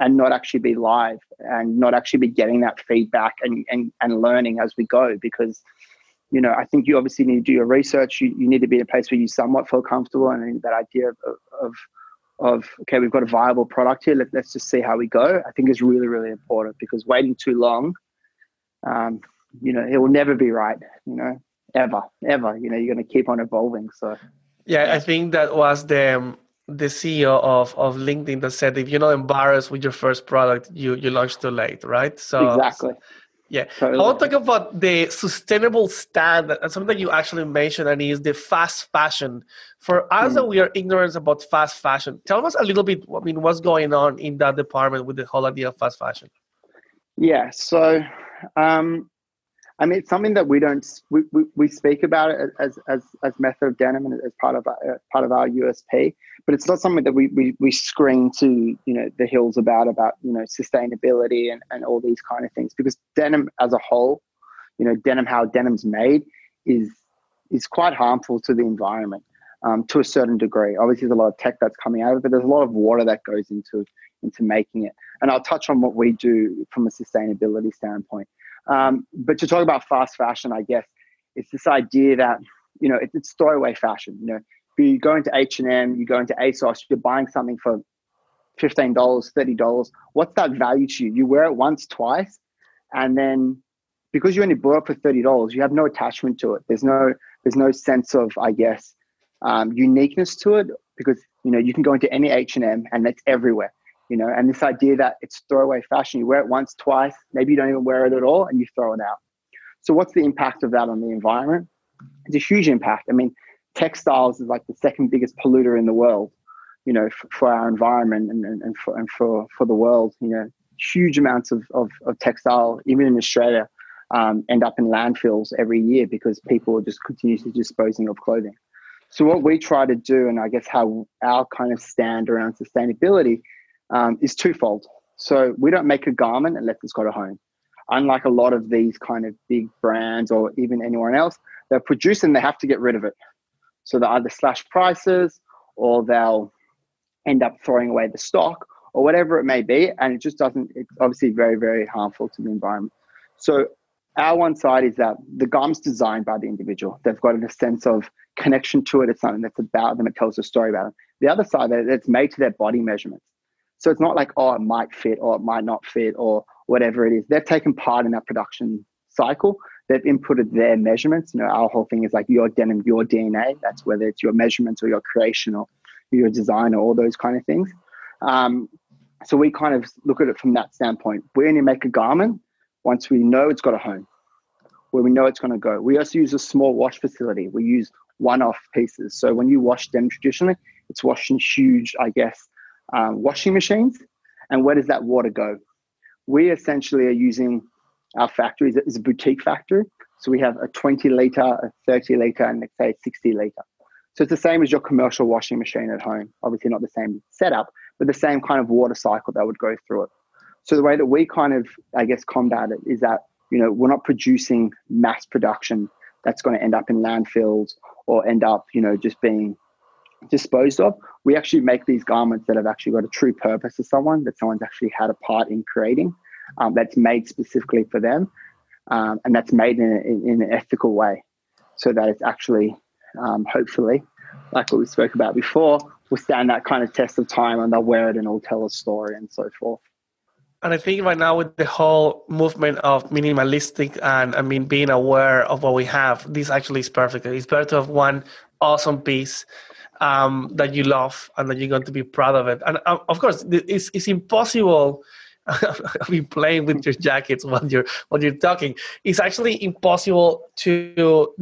and not actually be live and not actually be getting that feedback and, and, and learning as we go. Because, you know, I think you obviously need to do your research. You, you need to be in a place where you somewhat feel comfortable, and that idea of, of of, okay, we've got a viable product here. Let, let's just see how we go. I think is really, really important, because waiting too long, um, you know, it will never be right, you know, ever, ever, you know, you're going to keep on evolving. So, yeah, I think that was the, the C E O of, of LinkedIn that said, if you're not embarrassed with your first product, you, you launch too late, right? So exactly. Yeah. Totally. I want to talk about the sustainable stand, and something that you actually mentioned, and is the fast fashion. For us, mm. that we are ignorant about fast fashion. Tell us a little bit, I mean, what's going on in that department with the whole idea of fast fashion? Yeah. So, um, I mean, it's something that we don't, we, we, we speak about it as, as, as Method of Denim and as part of our, part of our U S P, but it's not something that we, we, we scream to, you know, the hills about, about, you know, sustainability and, and all these kind of things, because denim as a whole, you know, denim, how denim's made is, is quite harmful to the environment, um, to a certain degree. Obviously there's a lot of tech that's coming out of it, but there's a lot of water that goes into, into making it. And I'll touch on what we do from a sustainability standpoint. Um, but to talk about fast fashion, I guess it's this idea that, you know, it, it's throwaway fashion. You know, if you go into H and M, you go into ASOS, you're buying something for fifteen dollars, thirty dollars. What's that value to you? You wear it once, twice, and then because you only bought it for thirty dollars, you have no attachment to it. There's no, there's no sense of, I guess, um, uniqueness to it, because, you know, you can go into any H and M and it's everywhere. You know, and this idea that it's throwaway fashion, you wear it once, twice, maybe you don't even wear it at all, and you throw it out. So what's the impact of that on the environment? It's a huge impact. I mean, textiles is like the second biggest polluter in the world, you know, f- for our environment and, and, and, for, and for, for the world, you know, huge amounts of, of, of textile, even in Australia, um, end up in landfills every year because people are just continuously disposing of clothing. So what we try to do, and I guess how our kind of stand around sustainability, Um, is twofold. So we don't make a garment unless it's got a home. Unlike a lot of these kind of big brands or even anyone else, they'll produce and they have to get rid of it. So they'll either slash prices or they'll end up throwing away the stock or whatever it may be. And it just doesn't, it's obviously very, very harmful to the environment. So our one side is that the garment's designed by the individual. They've got a sense of connection to it. It's something that's about them. It tells a story about them. The other side, it's made to their body measurements. So it's not like, oh, it might fit or it might not fit or whatever it is. They've taken part in that production cycle. They've inputted their measurements. You know, our whole thing is like your denim, your D N A. That's whether it's your measurements or your creation or your design or all those kind of things. Um, so we kind of look at it from that standpoint. We only make a garment once we know it's got a home, where we know it's going to go. We also use a small wash facility. We use one-off pieces. So when you wash denim traditionally, it's washed in huge, I guess, Um, washing machines. And where does that water go? We essentially are using our factory is a boutique factory. So we have a twenty litre, a thirty litre, and let's say a sixty litre. So it's the same as your commercial washing machine at home. Obviously not the same setup, but the same kind of water cycle that would go through it. So the way that we kind of, I guess, combat it is that, you know, we're not producing mass production that's going to end up in landfills or end up, you know, just being disposed of. We actually make these garments that have actually got a true purpose to someone, that someone's actually had a part in creating, um, that's made specifically for them, um, and that's made in, a, in, in an ethical way, so that it's actually, um, hopefully, like what we spoke about before, will stand that kind of test of time, and they'll wear it and it'll tell a story and so forth. And I think right now with the whole movement of minimalistic and, I mean, being aware of what we have, this actually is perfect. It's better to have one awesome piece Um, that you love and that you're going to be proud of it. And uh, of course, it's it's impossible. I'll be playing with your jackets while you're while you're talking. It's actually impossible to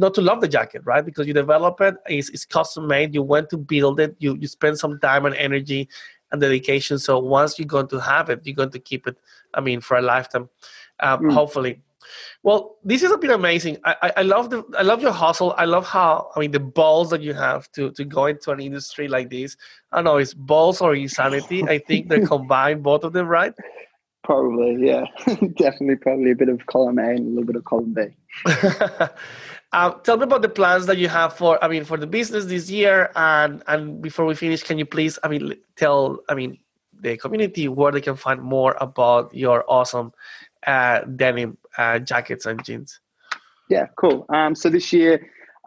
not to love the jacket, right? Because you develop it, it's, it's custom made. You went to build it. You you spend some time and energy and dedication. So once you're going to have it, you're going to keep it. I mean, for a lifetime, um, mm. hopefully. Well, this has been amazing. I, I, I love the I love your hustle. I love how I mean the balls that you have to to go into an industry like this. I don't know, it's balls or insanity. I think they combine both of them, right? Probably, yeah. Definitely, probably a bit of column A and a little bit of column B. um, tell me about the plans that you have for I mean for the business this year, and and before we finish, can you please I mean tell I mean the community where they can find more about your awesome uh, denim uh, jackets and jeans? Yeah, cool. Um, so this year,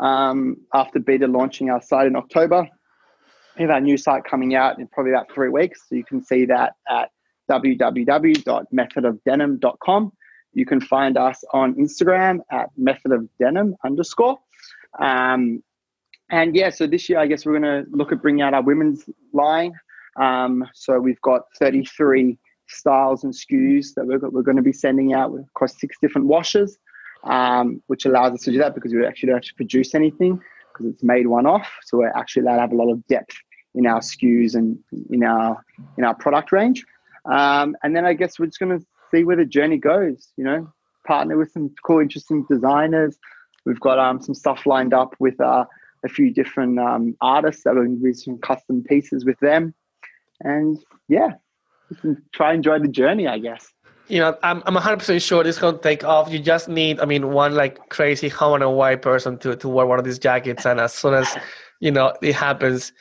um, after beta launching our site in October, we have our new site coming out in probably about three weeks. So you can see that at w w w dot method of denim dot com. You can find us on Instagram at method of denim underscore. Um, And yeah, so this year, I guess we're going to look at bringing out our women's line. Um, so we've got thirty-three styles and S K Us that we're, we're going to be sending out across six different washes, um, which allows us to do that because we actually don't have to produce anything because it's made one off. So we're actually allowed to have a lot of depth in our S K Us and in our in our product range. Um, and then I guess we're just going to see where the journey goes, you know, partner with some cool, interesting designers. We've got um, some stuff lined up with uh, a few different um, artists that we're going to do some custom pieces with them. And yeah, try and enjoy the journey, I guess. You know, I'm I'm one hundred percent sure this is going to take off. You just need, I mean, one like crazy Hawaiian person to, to wear one of these jackets. And as soon as, you know, it happens,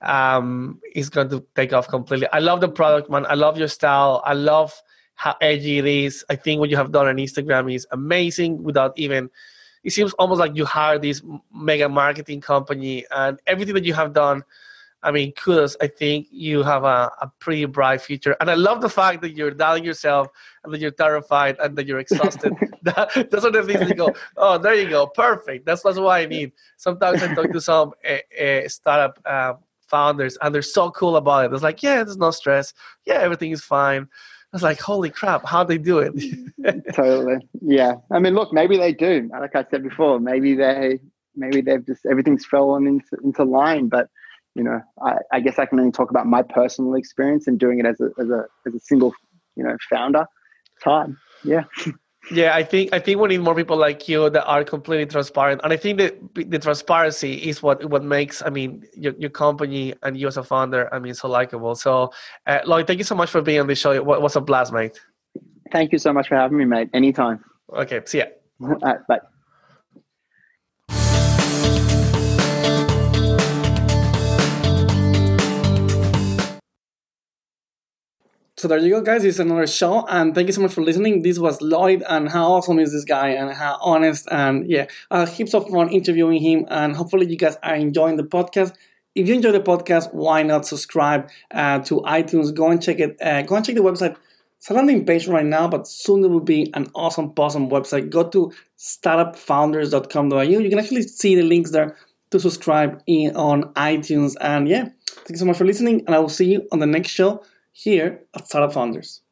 um, it's going to take off completely. I love the product, man. I love your style. I love how edgy it is. I think what you have done on Instagram is amazing without even... It seems almost like you hired this mega marketing company, and everything that you have done, I mean, kudos. I think you have a, a pretty bright future. And I love the fact that you're doubting yourself and that you're terrified and that you're exhausted. that, those are the things that go, oh, there you go. Perfect. That's, that's what I need. Sometimes I talk to some uh, uh, startup uh, founders, and they're so cool about it. It's like, yeah, there's no stress. Yeah, everything is fine. I was like, holy crap, how'd they do it? Totally. Yeah. I mean, look, maybe they do. Like I said before, maybe they, maybe they've just, everything's fallen into, into line. But, you know, I, I guess I can only talk about my personal experience and doing it as a, as a, as a single, you know, founder time. Yeah. Yeah. I think, I think we need more people like you that are completely transparent. And I think that the transparency is what, what makes, I mean, your, your company and you as a founder, I mean, so likable. So uh, Lloyd, thank you so much for being on the show. It was a blast, mate. Thank you so much for having me, mate. Anytime. Okay. See ya. All right, bye. So there you go, guys. It's another show, and thank you so much for listening. This was Lloyd, and how awesome is this guy, and how honest, and yeah, uh, heaps of fun interviewing him, and hopefully you guys are enjoying the podcast. If you enjoy the podcast, why not subscribe uh, to iTunes? Go and check it. Uh, go and check the website. It's a landing page right now, but soon there will be an awesome, awesome website. Go to startup founders dot com dot a u. You can actually see the links there to subscribe in on iTunes. And yeah, thank you so much for listening, and I will see you on the next show here at Startup Founders.